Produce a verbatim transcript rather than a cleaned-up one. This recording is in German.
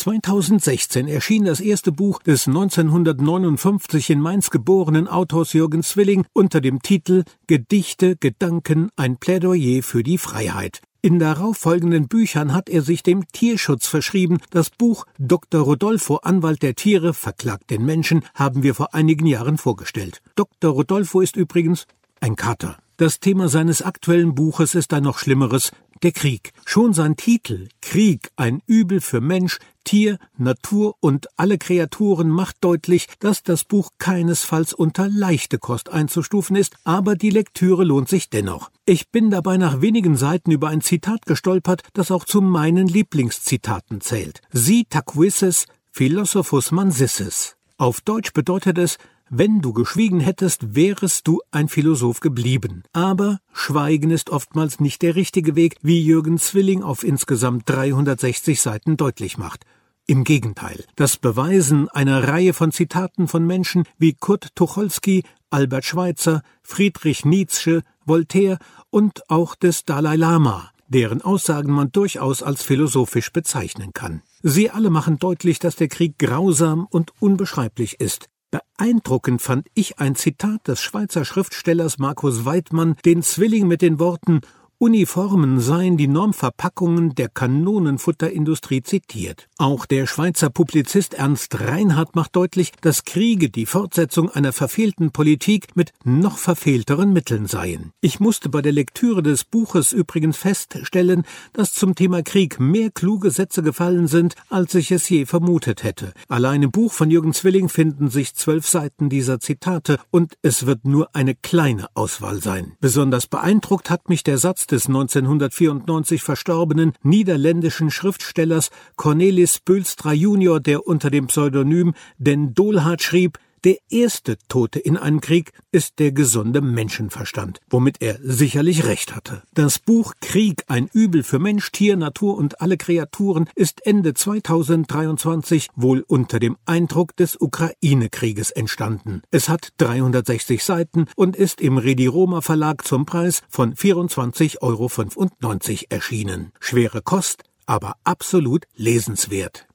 zweitausendsechzehn erschien das erste Buch des neunzehnhundertneunundfünfzig in Mainz geborenen Autors Jürgen Zwilling unter dem Titel »Gedichte, Gedanken, ein Plädoyer für die Freiheit«. In darauffolgenden Büchern hat er sich dem Tierschutz verschrieben. Das Buch Doktor Rodolfo, Anwalt der Tiere, verklagt den Menschen, haben wir vor einigen Jahren vorgestellt. Doktor Rodolfo ist übrigens ein Kater. Das Thema seines aktuellen Buches ist ein noch schlimmeres: der Krieg. Schon sein Titel »Krieg, ein Übel für Mensch, Tier, Natur und alle Kreaturen« macht deutlich, dass das Buch keinesfalls unter leichte Kost einzustufen ist, aber die Lektüre lohnt sich dennoch. Ich bin dabei nach wenigen Seiten über ein Zitat gestolpert, das auch zu meinen Lieblingszitaten zählt. Si tacuisses, philosophus mansisses. Auf Deutsch bedeutet es: Wenn du geschwiegen hättest, wärest du ein Philosoph geblieben. Aber Schweigen ist oftmals nicht der richtige Weg, wie Jürgen Zwilling auf insgesamt dreihundertsechzig Seiten deutlich macht. Im Gegenteil, das Beweisen einer Reihe von Zitaten von Menschen wie Kurt Tucholsky, Albert Schweitzer, Friedrich Nietzsche, Voltaire und auch des Dalai Lama, deren Aussagen man durchaus als philosophisch bezeichnen kann. Sie alle machen deutlich, dass der Krieg grausam und unbeschreiblich ist. Beeindruckend fand ich ein Zitat des Schweizer Schriftstellers Markus Weidmann, den Zwilling mit den Worten »Uniformen seien die Normverpackungen der Kanonenfutterindustrie« zitiert. Auch der Schweizer Publizist Ernst Reinhardt macht deutlich, dass Kriege die Fortsetzung einer verfehlten Politik mit noch verfehlteren Mitteln seien. Ich musste bei der Lektüre des Buches übrigens feststellen, dass zum Thema Krieg mehr kluge Sätze gefallen sind, als ich es je vermutet hätte. Allein im Buch von Jürgen Zwilling finden sich zwölf Seiten dieser Zitate, und es wird nur eine kleine Auswahl sein. Besonders beeindruckt hat mich der Satz des neunzehnhundertvierundneunzig verstorbenen niederländischen Schriftstellers Cornelis Bülstra junior, der unter dem Pseudonym Den Dolhardt schrieb: Der erste Tote in einem Krieg ist der gesunde Menschenverstand, womit er sicherlich recht hatte. Das Buch »Krieg, ein Übel für Mensch, Tier, Natur und alle Kreaturen« ist Ende zweitausenddreiundzwanzig wohl unter dem Eindruck des Ukraine-Krieges entstanden. Es hat dreihundertsechzig Seiten und ist im Redi-Roma-Verlag zum Preis von vierundzwanzig Euro fünfundneunzig erschienen. Schwere Kost, aber absolut lesenswert.